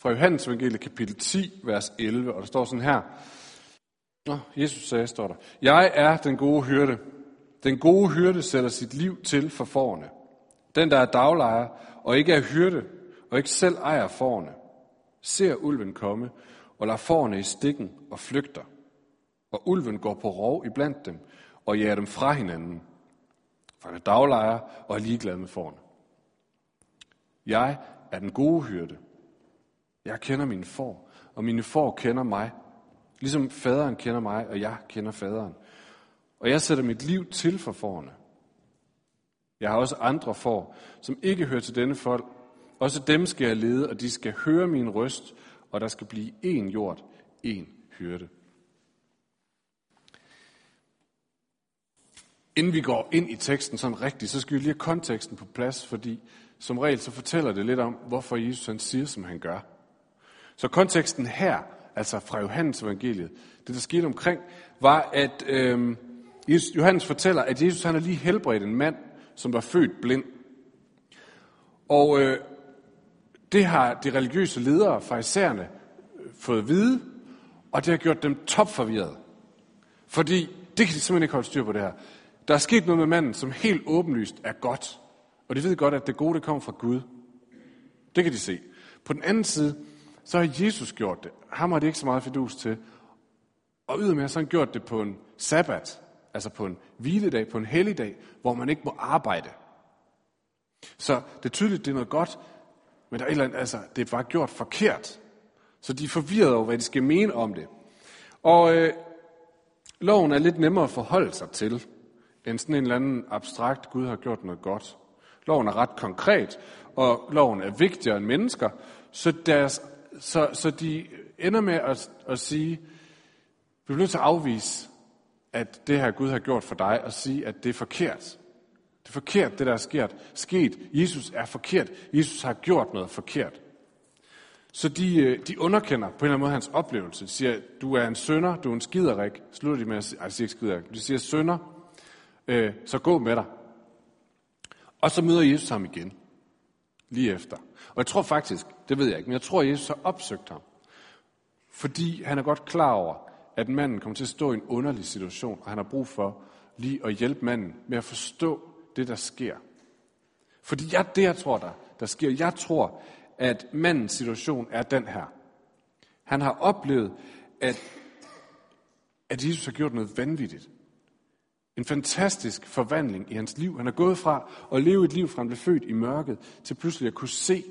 fra Johannes evangeliet kapitel 10, vers 11, og der står sådan her. Jesus sagde, står der, jeg er den gode hyrde. Den gode hyrde sætter sit liv til for fårene. Den, der er daglejer og ikke er hyrde, og ikke selv ejer fårene, ser ulven komme og lader fårene i stikken og flygter. Og ulven går på rov iblandt dem og jager dem fra hinanden. For han er daglejer og er ligeglad med fårene. Jeg er den gode hyrde. Jeg kender mine får, og mine får kender mig. Ligesom faderen kender mig, og jeg kender faderen. Og jeg sætter mit liv til for fårene. Jeg har også andre får, som ikke hører til denne folk. Også dem skal jeg lede, og de skal høre min røst, og der skal blive én hjort, én hyrde. Inden vi går ind i teksten sådan rigtigt, så skal vi lige have konteksten på plads, fordi som regel så fortæller det lidt om, hvorfor Jesus han siger, som han gør. Så konteksten her, altså fra Johannes evangeliet, det der skete omkring, var, at Johannes fortæller, at Jesus han har lige helbredt en mand, som var født blind. Og det har de religiøse ledere, farisæerne, fået at vide, og det har gjort dem topforvirret. Fordi det kan de simpelthen ikke holde styr på det her. Der er sket noget med manden, som helt åbenlyst er godt. Og de ved godt, at det gode, det kommer fra Gud. Det kan de se. På den anden side, så har Jesus gjort det. Ham har det ikke så meget fidus til. Og ydermere, så har han gjort det på en sabbat, altså på en hviledag, på en helligdag, hvor man ikke må arbejde. Så det er tydeligt, det er noget godt, men der er et eller andet, altså, det er bare gjort forkert. Så de er forvirrede over, hvad de skal mene om det. Og loven er lidt nemmere at forholde sig til, end sådan en eller anden abstrakt, Gud har gjort noget godt. Loven er ret konkret, og loven er vigtigere end mennesker, så de ender med at sige, vi bliver nødt til at afvise, at det her Gud har gjort for dig, og sige, at det er forkert. Det er forkert, det der er sket. Jesus er forkert. Jesus har gjort noget forkert. Så de underkender på en eller anden måde hans oplevelse. De siger, du er en synder, du er en skiderik. Slutter de med at sige, de siger ikke skiderik. De siger, synder, så gå med dig. Og så møder Jesus ham igen, lige efter. Og jeg tror faktisk, det ved jeg ikke, men jeg tror, at Jesus har opsøgt ham. Fordi han er godt klar over, at manden kommer til at stå i en underlig situation, og han har brug for lige at hjælpe manden med at forstå det, der sker. Fordi jeg tror, der sker. Jeg tror, at mandens situation er den her. Han har oplevet, at Jesus har gjort noget vanvittigt. En fantastisk forvandling i hans liv. Han er gået fra at leve et liv, fra han blev født i mørket, til pludselig at kunne se,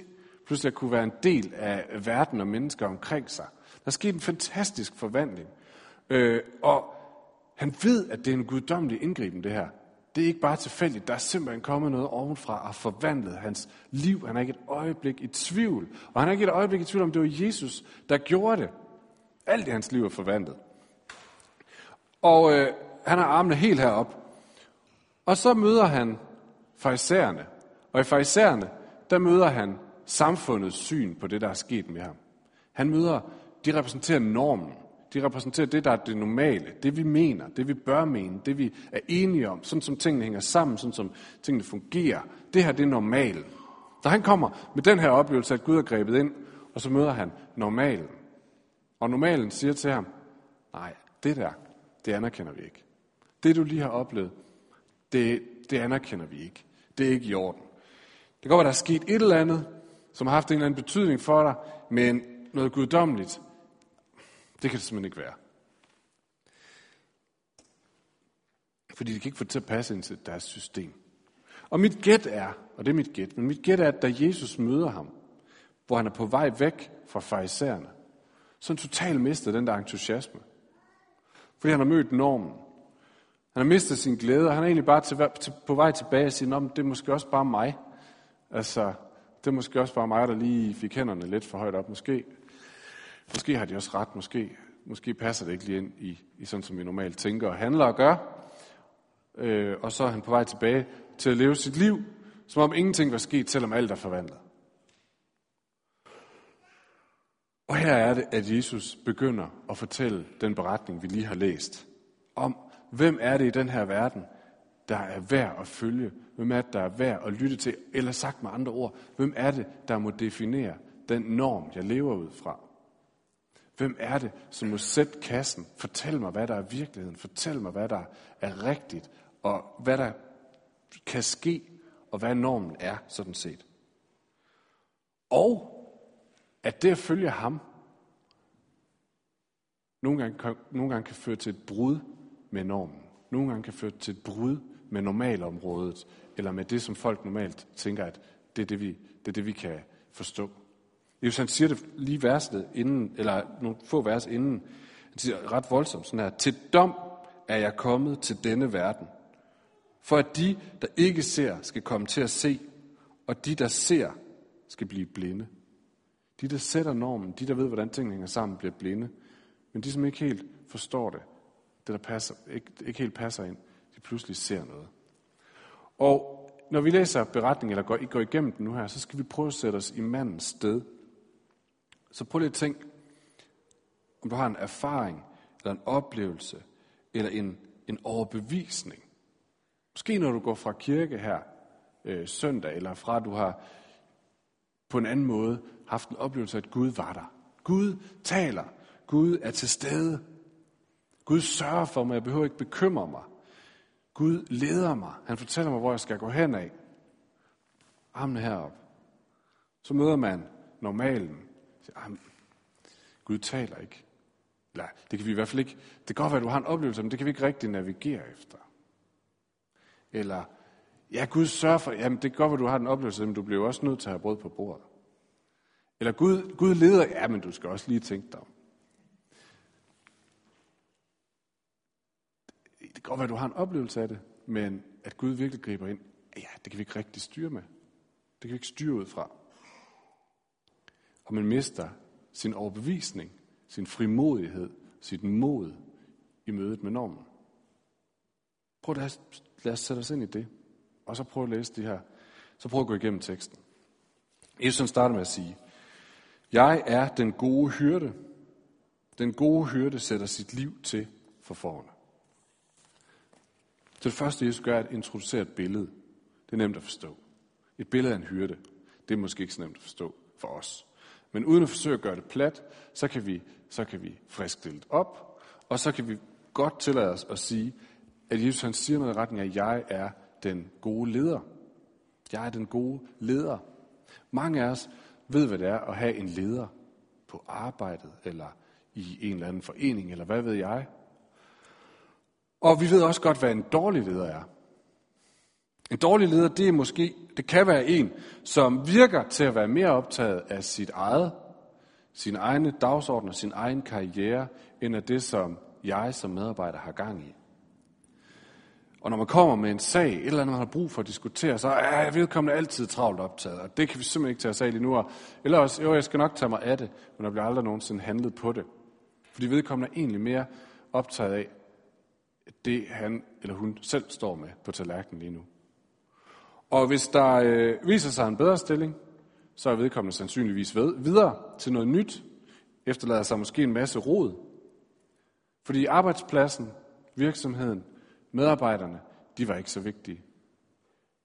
pludselig at kunne være en del af verden og mennesker omkring sig. Der skete en fantastisk forvandling. Og han ved, at det er en guddommelig indgriben, det her. Det er ikke bare tilfældigt. Der er simpelthen kommet noget ovenfra og forvandlet hans liv. Han er ikke et øjeblik i tvivl. Og han er ikke et øjeblik i tvivl om, det var Jesus, der gjorde det. Alt i hans liv er forvandlet. Og han har armene helt herop. Og så møder han farisæerne. Og i farisæerne, der møder han samfundets syn på det, der er sket med ham. Han møder, de repræsenterer normen. De repræsenterer det, der er det normale. Det, vi mener. Det, vi bør mene. Det, vi er enige om. Sådan som tingene hænger sammen. Sådan som tingene fungerer. Det her, det er normalen. Da han kommer med den her oplevelse, at Gud har grebet ind, og så møder han normalen. Og normalen siger til ham, nej, det der, det anerkender vi ikke. Det, du lige har oplevet, det anerkender vi ikke. Det er ikke i orden. Det kan godt være, der er sket et eller andet, som har haft en eller anden betydning for dig, men noget guddommeligt, det kan det simpelthen ikke være. Fordi det kan ikke få det til at passe ind til deres system. Og mit gæt er, at da Jesus møder ham, hvor han er på vej væk fra farisæerne, så han totalt mister den der entusiasme. Fordi han har mødt normen. Han har mistet sin glæde, og han er egentlig bare på vej tilbage og siger, det er måske også bare mig. Altså, det er måske også bare mig, der lige fik hænderne lidt for højt op. Måske har de også ret. Måske passer det ikke lige ind i sådan, som vi normalt tænker og handler og gør. Og så er han på vej tilbage til at leve sit liv, som om ingenting var sket, selvom alt er forvandlet. Og her er det, at Jesus begynder at fortælle den beretning, vi lige har læst, om hvem er det i den her verden, der er værd at følge? Hvem er det, der er værd at lytte til? Eller sagt med andre ord, hvem er det, der må definere den norm, jeg lever ud fra? Hvem er det, som må sætte kassen? Fortæl mig, hvad der er virkeligheden. Fortæl mig, hvad der er rigtigt, og hvad der kan ske, og hvad normen er, sådan set. Og at det at følge ham, nogle gange kan føre til et brud med normen. Nogle gange kan føre til et brud med normalområdet, eller med det, som folk normalt tænker, at det er det, vi kan forstå. Jesus, han siger det lige verset inden, eller nogle få vers inden, han siger ret voldsomt sådan her: til dom er jeg kommet til denne verden, for at de, der ikke ser, skal komme til at se, og de, der ser, skal blive blinde. De, der sætter normen, de, der ved, hvordan tingene hænger sammen, bliver blinde. Men de, som ikke helt forstår det der passer, ikke helt passer ind, de pludselig ser noget. Og når vi læser beretningen, eller går igennem den nu her, så skal vi prøve at sætte os i mandens sted. Så prøv lige at tænk, om du har en erfaring, eller en oplevelse, eller en overbevisning. Måske når du går fra kirke her søndag, eller fra du har på en anden måde haft en oplevelse af, at Gud var der. Gud taler. Gud er til stede. Gud sørger for mig. Jeg behøver ikke bekymre mig. Gud leder mig. Han fortæller mig, hvor jeg skal gå hen af. Armene herop. Så møder man normalen. Gud taler ikke. Nej, det kan vi i hvert fald ikke. Det kan godt være, at du har en oplevelse, men det kan vi ikke rigtig navigere efter. Eller, ja, Gud sørger for, jamen det kan godt være, at du har en oplevelse, men du bliver også nødt til at have brød på bordet. Eller Gud leder, ja, men du skal også lige tænke dig om. Det kan godt være, at du har en oplevelse af det, men at Gud virkelig griber ind, ja, det kan vi ikke rigtig styre med. Det kan vi ikke styre ud fra. Og man mister sin overbevisning, sin frimodighed, sit mod i mødet med normen. Prøv at lade os sætte os ind i det, og så prøv at læse det her. Så prøv at gå igennem teksten. Jesus starter med at sige: jeg er den gode hyrde. Den gode hyrde sætter sit liv til for fårene. Så det første, Jesus gør, er at introducere et billede. Det er nemt at forstå. Et billede af en hyrde. Det er måske ikke så nemt at forstå for os. Men uden at forsøge at gøre det plat, så kan vi friske det lidt op, og så kan vi godt tillade os at sige, at Jesus, han siger noget i retning af, at jeg er den gode leder. Jeg er den gode leder. Mange af os ved, hvad det er at have en leder på arbejdet, eller i en eller anden forening, eller hvad ved jeg. Og vi ved også godt, hvad en dårlig leder er. En dårlig leder, det kan være en, som virker til at være mere optaget af sine egne dagsordener, sin egen karriere, end af det, som jeg som medarbejder har gang i. Og når man kommer med en sag, et eller andet, man har brug for at diskutere, så er vedkommende altid travlt optaget, og det kan vi simpelthen ikke tage os af lige nu. Eller også, jeg skal nok tage mig af det, men der bliver aldrig nogensinde handlet på det. Fordi vedkommende er egentlig mere optaget af det, han eller hun selv står med på tallerkenen lige nu. Og hvis der viser sig en bedre stilling, så er vedkommende sandsynligvis videre til noget nyt, efterlader sig måske en masse rod. Fordi arbejdspladsen, virksomheden, medarbejderne, de var ikke så vigtige.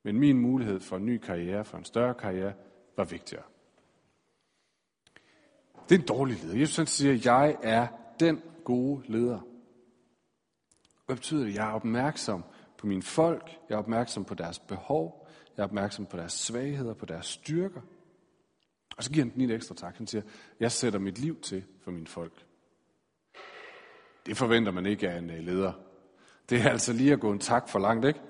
Men min mulighed for en ny karriere, for en større karriere, var vigtigere. Det er en dårlig leder. Jesus siger, jeg er den gode leder. Hvad betyder det? Jeg er opmærksom på mine folk. Jeg er opmærksom på deres behov. Jeg er opmærksom på deres svagheder, på deres styrker. Og så giver han den lidt ekstra tak. Han siger, jeg sætter mit liv til for mine folk. Det forventer man ikke af en leder. Det er altså lige at gå en tak for langt, ikke?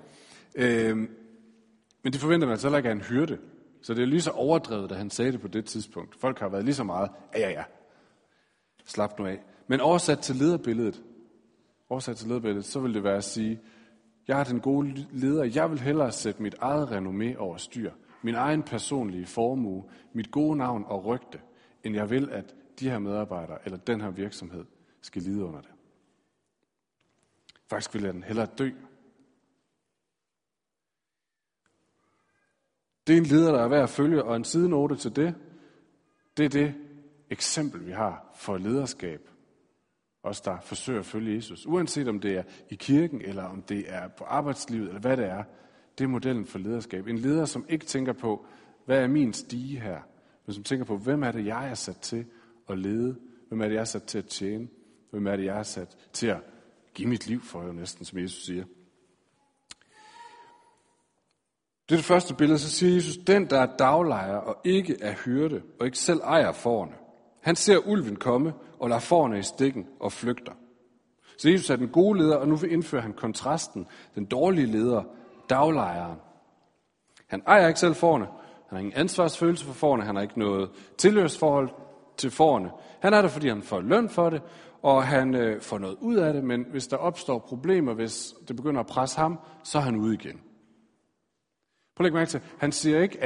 Men det forventer man altså heller ikke af en hyrde. Så det er lige så overdrevet, da han sagde det på det tidspunkt. Folk har været lige så meget, ja. Slap nu af. Men oversat til lederbilledet, så vil det være at sige, jeg er den gode leder, jeg vil hellere sætte mit eget renommé over styr, min egen personlige formue, mit gode navn og rygte, end jeg vil, at de her medarbejdere eller den her virksomhed skal lide under det. Faktisk vil jeg den hellere dø. Det er en leder, der er værd at følge, og en sidenote til det, det er det eksempel, vi har for lederskab. Os, der forsøger at følge Jesus. Uanset om det er i kirken, eller om det er på arbejdslivet, eller hvad det er. Det er modellen for lederskab. En leder, som ikke tænker på, hvad er min stige her? men som tænker på, hvem er det, jeg er sat til at lede? Hvem er det, jeg er sat til at tjene? Hvem er det, jeg er sat til at give mit liv for, jo næsten, som Jesus siger? Det er det første billede, så siger Jesus, den, der er daglejer og ikke er hyrde og ikke selv ejer fårene, han ser ulven komme og lader fårene i stikken og flygter. Så Jesus er den gode leder, og nu indfører han kontrasten, den dårlige leder, daglejeren. Han ejer ikke selv fårene, han har ingen ansvarsfølelse for fårene, han har ikke noget tilhørsforhold til fårene. Han er der, fordi han får løn for det, og han får noget ud af det, men hvis der opstår problemer, hvis det begynder at presse ham, så er han ude igen. Prøv at lægge mærke til, han siger ikke,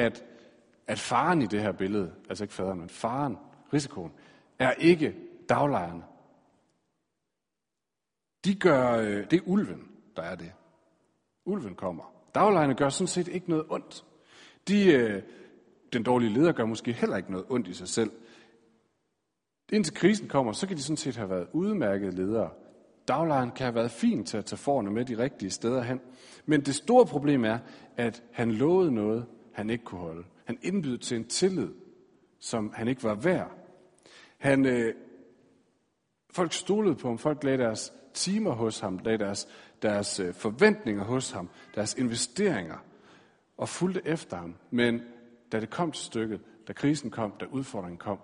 at faren i det her billede, altså ikke faderen, men faren, risikoen, er ikke daglejerne. Det er ulven, der er det. Ulven kommer. Daglejerne gør sådan set ikke noget ondt. Den dårlige leder gør måske heller ikke noget ondt i sig selv. Indtil krisen kommer, så kan de sådan set have været udmærkede ledere. Daglejeren kan have været fin til at tage forne med de rigtige steder hen. Men det store problem er, at han lovede noget, han ikke kunne holde. Han indbydede til en tillid, som han ikke var værd. Folk stolede på ham, folk lagde deres timer hos ham, lagde deres forventninger hos ham, deres investeringer og fulgte efter ham. Men da det kom til stykket, da krisen kom, da udfordringen kom,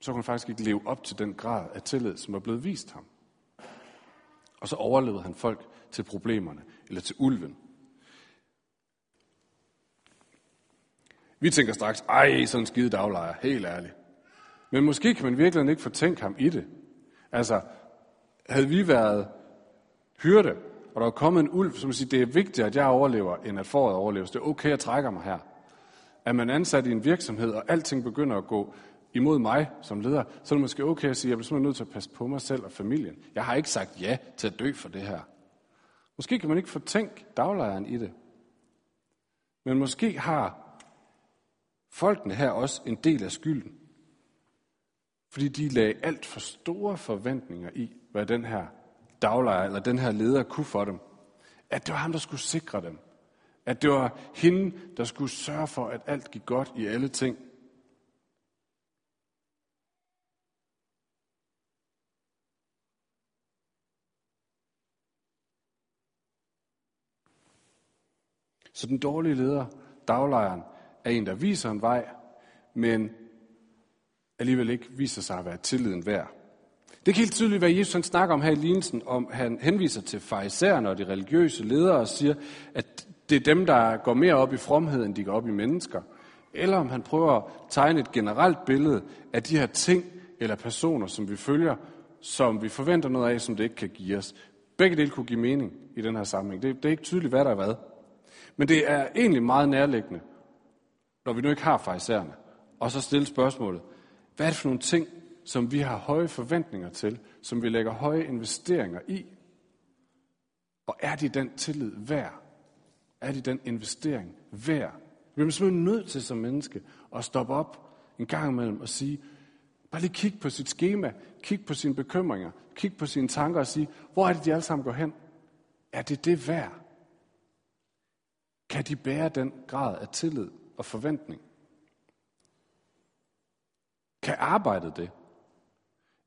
så kunne han faktisk ikke leve op til den grad af tillid, som var blevet vist ham. Og så overlevede han folk til problemerne, eller til ulven. Vi tænker straks, ej, sådan en skide daglejer, helt ærligt. Men måske kan man virkelig ikke fortænke ham i det. Altså, havde vi været hyrde, og der var kommet en ulv, som siger, det er vigtigere, at jeg overlever, end at foråret overleves. Det er okay, jeg trækker mig her. Er man ansat i en virksomhed, og alting begynder at gå imod mig som leder, så er det måske okay at sige, at jeg bliver simpelthen nødt til at passe på mig selv og familien. Jeg har ikke sagt ja til at dø for det her. Måske kan man ikke fortænke daglejeren i det. Men måske har folkene her også en del af skylden. Fordi de lagde alt for store forventninger i, hvad den her daglejer eller den her leder kunne for dem. At det var ham, der skulle sikre dem. At det var hende, der skulle sørge for, at alt gik godt i alle ting. Så den dårlige leder, daglejeren, er en, der viser en vej, men alligevel ikke viser sig at være tilliden værd. Det er helt tydeligt, hvad Jesus han snakker om her i lignelsen, om han henviser til farisæerne og de religiøse ledere og siger, at det er dem, der går mere op i fromhed, end de går op i mennesker. Eller om han prøver at tegne et generelt billede af de her ting eller personer, som vi følger, som vi forventer noget af, som det ikke kan give os. Begge dele kunne give mening i den her sammenhæng. Det er ikke tydeligt, hvad der er hvad. Men det er egentlig meget nærliggende, når vi nu ikke har farisæerne, og så stille spørgsmålet, hvad er det for nogle ting, som vi har høje forventninger til, som vi lægger høje investeringer i? Og er de den tillid værd? Er de den investering værd? Vi er simpelthen nødt til som menneske at stoppe op en gang imellem og sige, bare lige kig på sit skema, kig på sine bekymringer, kig på sine tanker og sige, hvor er det, de alle sammen går hen? Er det værd? Kan de bære den grad af tillid og forventning? Kan arbejdet det?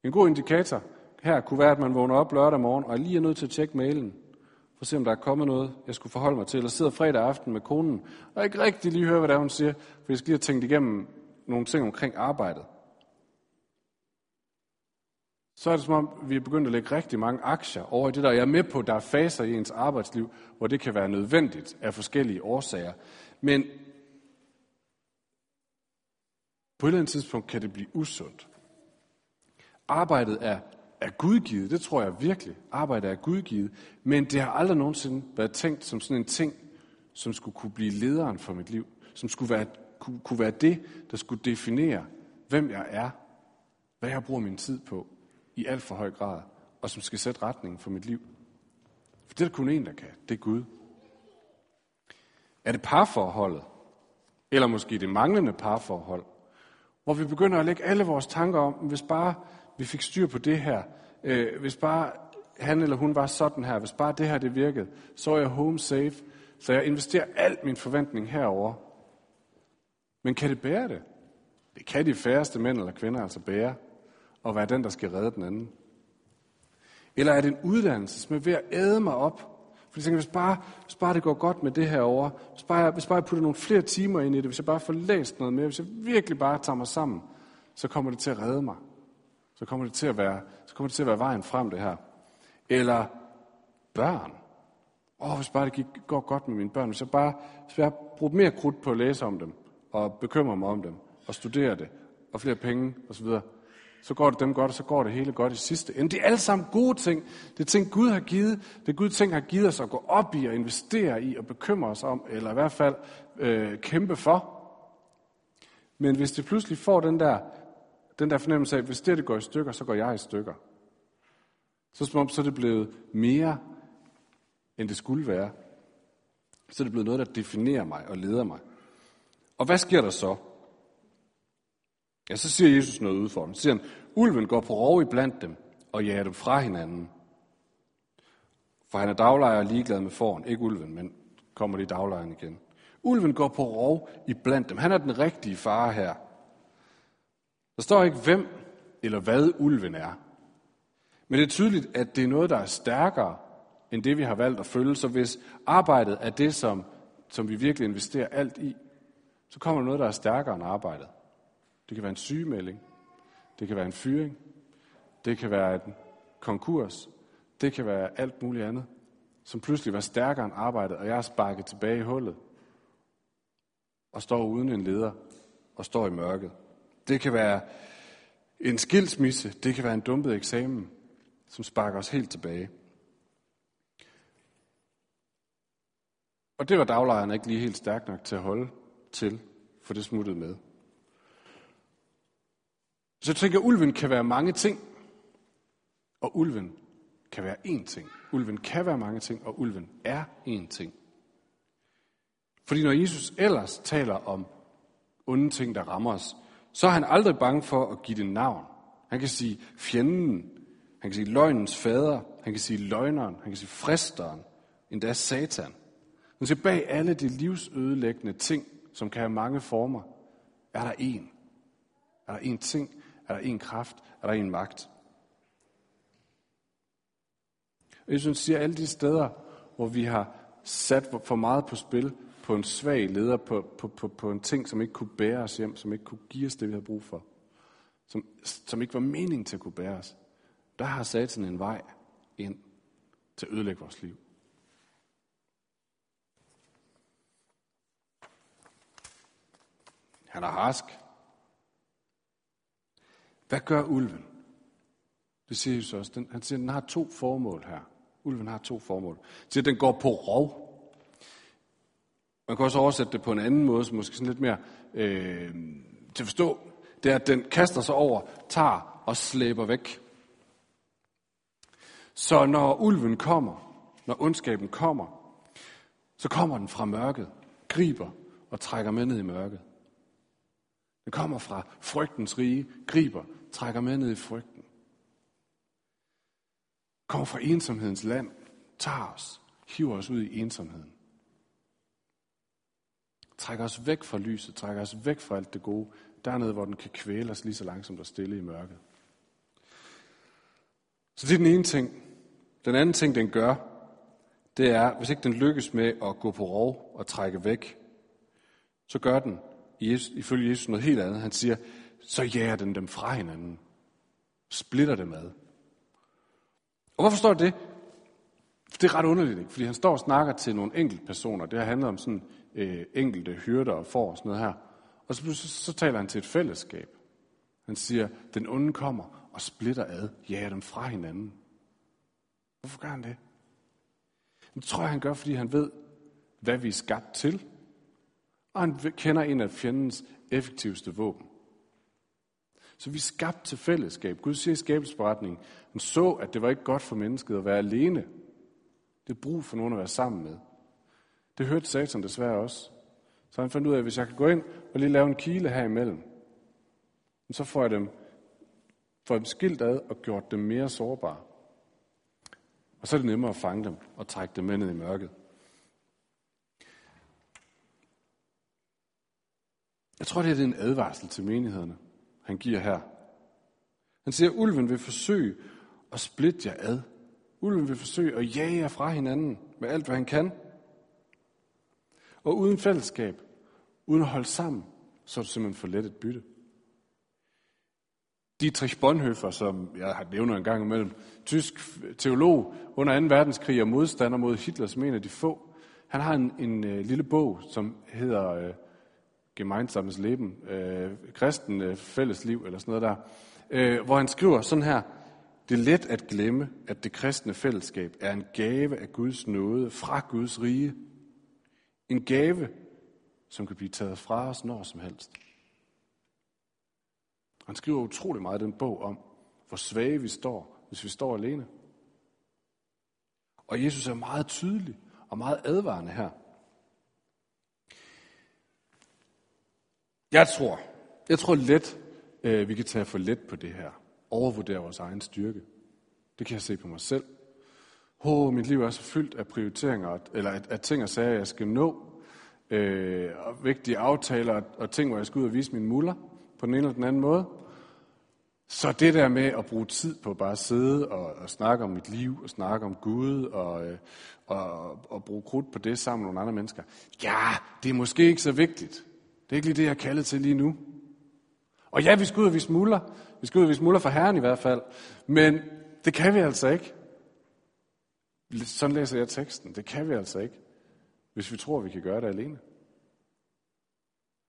En god indikator her kunne være, at man vågner op lørdag morgen, og lige er nødt til at tjekke mailen, for at se, om der er kommet noget, jeg skulle forholde mig til, eller sidder fredag aften med konen, og ikke rigtig lige hører, hvad det er, hun siger, for jeg skal lige have tænkt igennem nogle ting omkring arbejdet. Så er det som om, vi er begyndt at lægge rigtig mange aktier over i det der. Jeg er med på, at der er faser i ens arbejdsliv, hvor det kan være nødvendigt af forskellige årsager. Men på et eller andet tidspunkt kan det blive usundt. Arbejdet er gudgivet, det tror jeg virkelig. Arbejdet er gudgivet, men det har aldrig nogensinde været tænkt som sådan en ting, som skulle kunne blive lederen for mit liv. Som skulle kunne være det, der skulle definere, hvem jeg er, hvad jeg bruger min tid på. I alt for høj grad, og som skal sætte retningen for mit liv. For det er der kun en, der kan. Det er Gud. Er det parforholdet, eller måske det manglende parforhold, hvor vi begynder at lægge alle vores tanker om, hvis bare vi fik styr på det her, hvis bare han eller hun var sådan her, hvis bare det her det virkede, så er jeg home safe, så jeg investerer alt min forventning herover. Men kan det bære det? Det kan de færreste mænd eller kvinder altså bære, og være den, der skal redde den anden. Eller er det en uddannelse, som er ved at æde mig op? Fordi jeg tænker, hvis bare det går godt med det her over, hvis bare jeg putter nogle flere timer ind i det, hvis jeg bare får læst noget mere, hvis jeg virkelig bare tager mig sammen, så kommer det til at redde mig. Så kommer det til at være vejen frem, det her. Eller børn. Hvis bare det går godt med mine børn, hvis jeg bruger mere krudt på at læse om dem, og bekymre mig om dem, og studere det, og flere penge, osv., så går det dem godt, og så går det hele godt i sidste ende. Det er alle sammen gode ting. Det er ting, Gud har givet. Det er Gud, ting har givet os at gå op i og investere i og bekymre os om, eller i hvert fald kæmpe for. Men hvis det pludselig får den der fornemmelse af, hvis det går i stykker, så går jeg i stykker. Så som om, så er det blevet mere, end det skulle være. Så er det blevet noget, der definerer mig og leder mig. Og hvad sker der så? Ja, så siger Jesus noget ud for dem. Så siger han, ulven går på rov iblandt dem og jager dem fra hinanden. For han er daglejer og ligeglad med fåren. Ikke ulven, men kommer de i daglejeren igen. Ulven går på rov iblandt dem. Han er den rigtige far her. Der står ikke, hvem eller hvad ulven er. Men det er tydeligt, at det er noget, der er stærkere end det, vi har valgt at følge. Så hvis arbejdet er det, som vi virkelig investerer alt i, så kommer der noget, der er stærkere end arbejdet. Det kan være en sygemelding, det kan være en fyring, det kan være en konkurs, det kan være alt muligt andet, som pludselig var stærkere end arbejdet, og jeg er sparket tilbage i hullet, og står uden en leder, og står i mørket. Det kan være en skilsmisse, det kan være en dumpet eksamen, som sparker os helt tilbage. Og det var daglejeren ikke lige helt stærk nok til at holde til, for det smuttede med. Så jeg tænker, at ulven kan være mange ting, og ulven kan være én ting. Ulven kan være mange ting, og ulven er én ting. Fordi når Jesus ellers taler om onde ting, der rammer os, så er han aldrig bange for at give det navn. Han kan sige fjenden, han kan sige løgnens fader, han kan sige løgneren, han kan sige fristeren, endda satan. Han siger, bag alle de livsødelæggende ting, som kan have mange former, er der én. Er der én ting? Er der én kraft? Er der én magt? Og Jesus siger, alle de steder, hvor vi har sat for meget på spil, på en svag leder, på en ting, som ikke kunne bære os hjem, som ikke kunne give os det, vi havde brug for, som ikke var meningen til at kunne bære os, der har satan en vej ind til at ødelægge vores liv. Han er harsk. Hvad gør ulven? Det siger Jesus også. Han siger, at den har to formål her. Ulven har to formål. Han siger, at den går på rov. Man kan også oversætte det på en anden måde, som måske sådan lidt mere til at forstå. Det er, at den kaster sig over, tager og slæber væk. Så når ulven kommer, når ondskaben kommer, så kommer den fra mørket, griber og trækker med ned i mørket. Den kommer fra frygtens rige, griber, trækker med ned i frygten. Kommer fra ensomhedens land, tager os, hiver os ud i ensomheden. Trækker os væk fra lyset, trækker os væk fra alt det gode, dernede, hvor den kan kvæle os lige så langsomt og stille i mørket. Så det er den ene ting. Den anden ting, den gør, det er, hvis ikke den lykkes med at gå på rov og trække væk, så gør den, ifølge Jesus noget helt andet. Han siger, så jager den dem fra hinanden. Splitter dem ad. Og hvorfor står det? For det er ret underligt, ikke? Fordi han står og snakker til nogle enkelte personer. Det her handler om sådan enkelte hyrder og får og sådan noget her. Og så taler han til et fællesskab. Han siger, den onde kommer og splitter ad, jager dem fra hinanden. Hvorfor gør han det? Det tror jeg, han gør, fordi han ved, hvad vi er skabt til. Og han kender en af fjendens effektivste våben. Så vi er skabt til fællesskab. Gud siger i skabelsesberetningen, han så, at det var ikke godt for mennesket at være alene. Det er brug for nogen at være sammen med. Det hørte Satan desværre også. Så han fandt ud af, at hvis jeg kan gå ind og lige lave en kile her imellem, så får jeg dem skilt ad og gjort dem mere sårbare. Og så er det nemmere at fange dem og trække dem med ned i mørket. Jeg tror, det er en advarsel til menighederne, han giver her. Han siger, ulven vil forsøge at splitte jer ad. Ulven vil forsøge at jage jer fra hinanden med alt, hvad han kan. Og uden fællesskab, uden at holde sammen, så er det simpelthen for let et bytte. Dietrich Bonhoeffer, som jeg nævner en gang imellem, tysk teolog under 2. verdenskrig og modstander mod Hitler, som en af de få, han har en lille bog, som hedder Gemeinsames Leben, kristen fællesliv eller sådan noget der, hvor han skriver sådan her: det er let at glemme, at det kristne fællesskab er en gave af Guds nåde fra Guds rige. En gave, som kan blive taget fra os når som helst. Han skriver utrolig meget i den bog om, hvor svage vi står, hvis vi står alene. Og Jesus er meget tydelig og meget advarende her. Jeg tror let, vi kan tage for let på det her. Overvurdere vores egen styrke. Det kan jeg se på mig selv. Mit liv er så fyldt af prioriteringer, eller af ting og sager, jeg skal nå. Og vigtige aftaler og ting, hvor jeg skal ud og vise mine muller på den ene eller den anden måde. Så det der med at bruge tid på bare at sidde og snakke om mit liv, og snakke om Gud, og bruge krudt på det sammen med nogle andre mennesker. Ja, det er måske ikke så vigtigt. Det er ikke lige det, jeg er kaldet til lige nu. Og ja, vi skal ud og vise muller. Vi skal ud og vise muller for Herren i hvert fald. Men det kan vi altså ikke. Sådan læser jeg teksten. Det kan vi altså ikke, hvis vi tror, vi kan gøre det alene.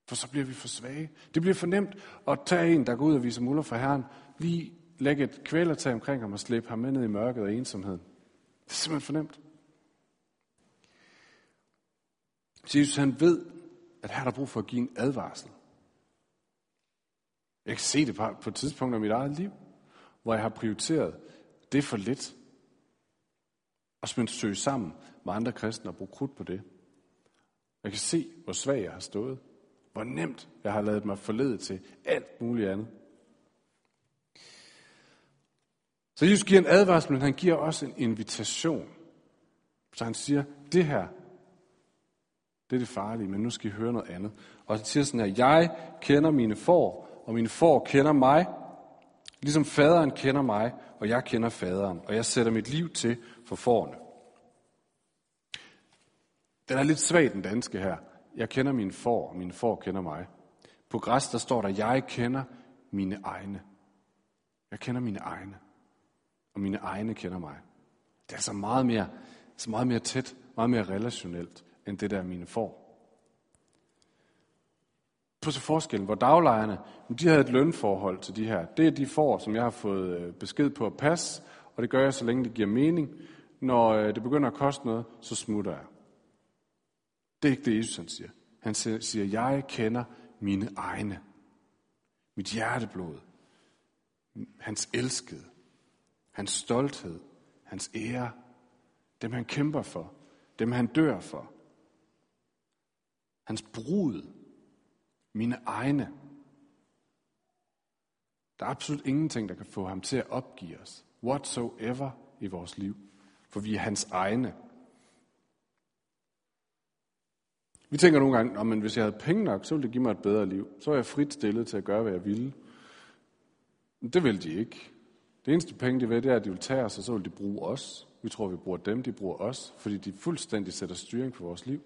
For så bliver vi for svage. Det bliver for nemt at tage en, der går ud og viser muller for Herren, lige lægge et kvælertag omkring ham og slæbe ham med ned i mørket og ensomheden. Det er simpelthen for nemt. Så Jesus, han ved, at her er der brug for at give en advarsel. Jeg kan se det på et tidspunkt af mit eget liv, hvor jeg har prioriteret det for lidt, og så søge sammen med andre kristne og bruge krudt på det. Jeg kan se, hvor svag jeg har stået. Hvor nemt jeg har ladet mig forlede til alt muligt andet. Så Jesus giver en advarsel, men han giver også en invitation. Så han siger, det her, det er det farlige, men nu skal I høre noget andet. Og han siger sådan her, jeg kender mine får, og mine får kender mig, ligesom faderen kender mig, og jeg kender faderen, og jeg sætter mit liv til for fårene. Den er lidt svag, den danske her. Jeg kender mine får, og mine får kender mig. På græs, der står der, jeg kender mine egne. Jeg kender mine egne, og mine egne kender mig. Det er så meget mere tæt, meget mere relationelt, end det der mine får. På så forskellen, hvor daglejerne, de havde et lønforhold til de her. Det er de får, som jeg har fået besked på at passe, og det gør jeg, så længe det giver mening. Når det begynder at koste noget, så smutter jeg. Det er ikke det, Jesus han siger. Han siger, jeg kender mine egne. Mit hjerteblod. Hans elskede. Hans stolthed. Hans ære. Dem han kæmper for. Dem han dør for. Hans brud. Mine egne. Der er absolut ingenting, der kan få ham til at opgive os. Whatsoever i vores liv. For vi er hans egne. Vi tænker nogle gange, men hvis jeg havde penge nok, så ville det give mig et bedre liv. Så er jeg frit stillet til at gøre, hvad jeg ville. Men det vil de ikke. Det eneste penge, de ved, det er, at de vil tage os, og så vil de bruge os. Vi tror, vi bruger dem, de bruger os, fordi de fuldstændig sætter styring på vores liv.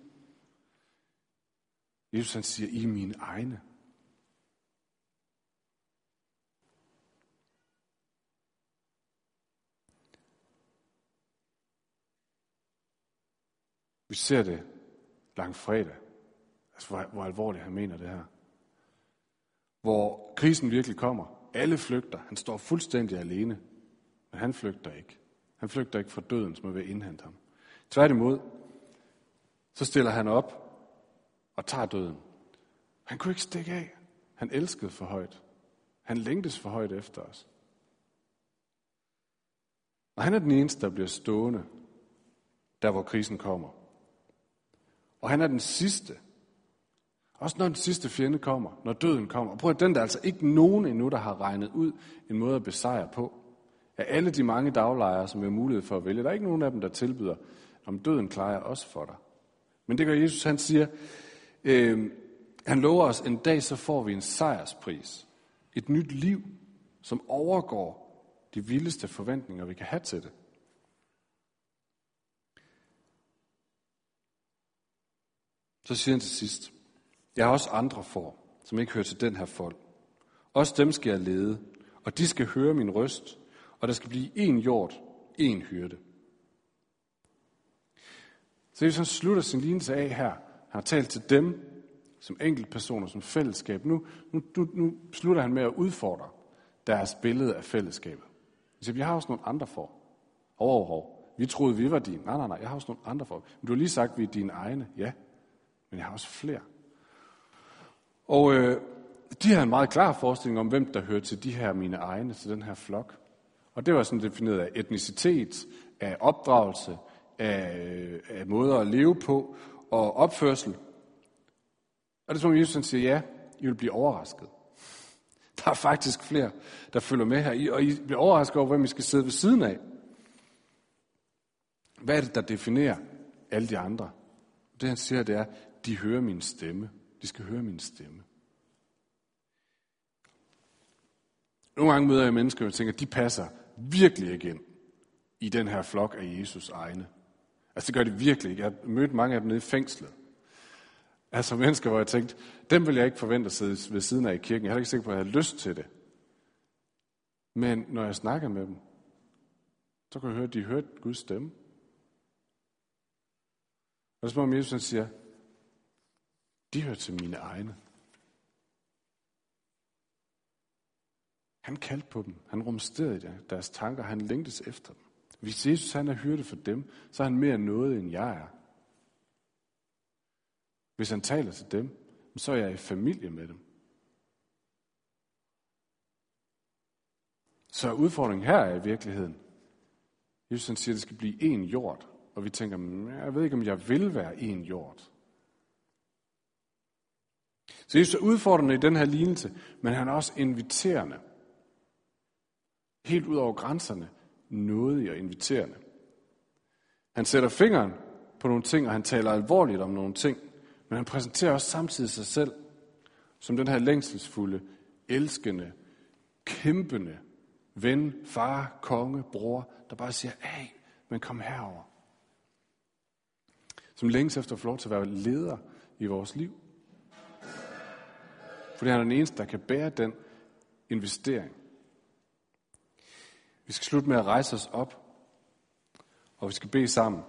Jesus han siger, I er mine egne. Vi ser det langfredag, altså hvor alvorligt han mener det her. Hvor krisen virkelig kommer. Alle flygter. Han står fuldstændig alene. Men han flygter ikke. Han flygter ikke fra døden, som er ved at indhente ham. Tværtimod, så stiller han op og tager døden. Han kunne ikke stikke af. Han elskede for højt. Han længtes for højt efter os. Og han er den eneste, der bliver stående, der hvor krisen kommer. Og han er den sidste. Også når den sidste fjende kommer, når døden kommer. Og prøv at den der er altså ikke nogen endnu, der har regnet ud en måde at besejre på. Af alle de mange daglejere, som vi har mulighed for at vælge, der er ikke nogen af dem, der tilbyder, om døden klarer også for dig. Men det gør Jesus, han siger, Han lover os, en dag så får vi en sejrspris. Et nyt liv, som overgår de vildeste forventninger, vi kan have til det. Så siger han til sidst, jeg har også andre får, som ikke hører til den her folk. Også dem skal jeg lede, og de skal høre min røst, og der skal blive én hjort, én hyrde. Så Jesus slutter sin lignelse af her. Han har talt til dem, som enkeltpersoner, som fællesskab. Nu slutter han med at udfordre deres billede af fællesskabet. Han siger, jeg har også nogle andre for. Vi troede, vi var dine. Nej, jeg har også nogle andre for. Men du har lige sagt, vi er dine egne. Ja, men jeg har også flere. Og de havde en meget klar forestilling om, hvem der hører til de her mine egne, til den her flok. Og det var sådan defineret af etnicitet, af opdragelse, af måder at leve på og opførsel. Og det er som Jesus siger, ja, I vil blive overrasket. Der er faktisk flere, der følger med her, og I bliver overrasket over, hvem I skal sidde ved siden af. Hvad er det, der definerer alle de andre? Det han siger, det er, de hører min stemme. De skal høre min stemme. Nogle gange møder jeg mennesker, og tænker, de passer virkelig ikke ind i den her flok af Jesus egne. Altså det gør det virkelig ikke. Jeg mødte mange af dem nede i fængslet. Altså mennesker, hvor jeg tænkte, dem vil jeg ikke forvente at sidde ved siden af i kirken. Jeg er ikke sikker på, at jeg havde lyst til det. Men når jeg snakker med dem, så kan jeg høre, at de hørte Guds stemme. Og så må Jesus siger, de hører til mine egne. Han kaldte på dem. Han rumsterede deres tanker. Han længtes efter dem. Hvis Jesus han er hyrde for dem, så er han mere noget, end jeg er. Hvis han taler til dem, så er jeg i familie med dem. Så udfordringen her er i virkeligheden. Jesus han siger, at det skal blive én hjort. Og vi tænker, jeg ved ikke, om jeg vil være én hjort. Så Jesus er udfordrende i den her lignelse, men han er også inviterende. Helt ud over grænserne, nådig og inviterende. Han sætter fingeren på nogle ting, og han taler alvorligt om nogle ting, men han præsenterer også samtidig sig selv som den her længselsfulde, elskende, kæmpende ven, far, konge, bror, der bare siger, hey, men kom herover. Som længes efter at få lov til at være leder i vores liv. Fordi han er den eneste, der kan bære den investering. Vi skal slutte med at rejse os op, og vi skal bede sammen.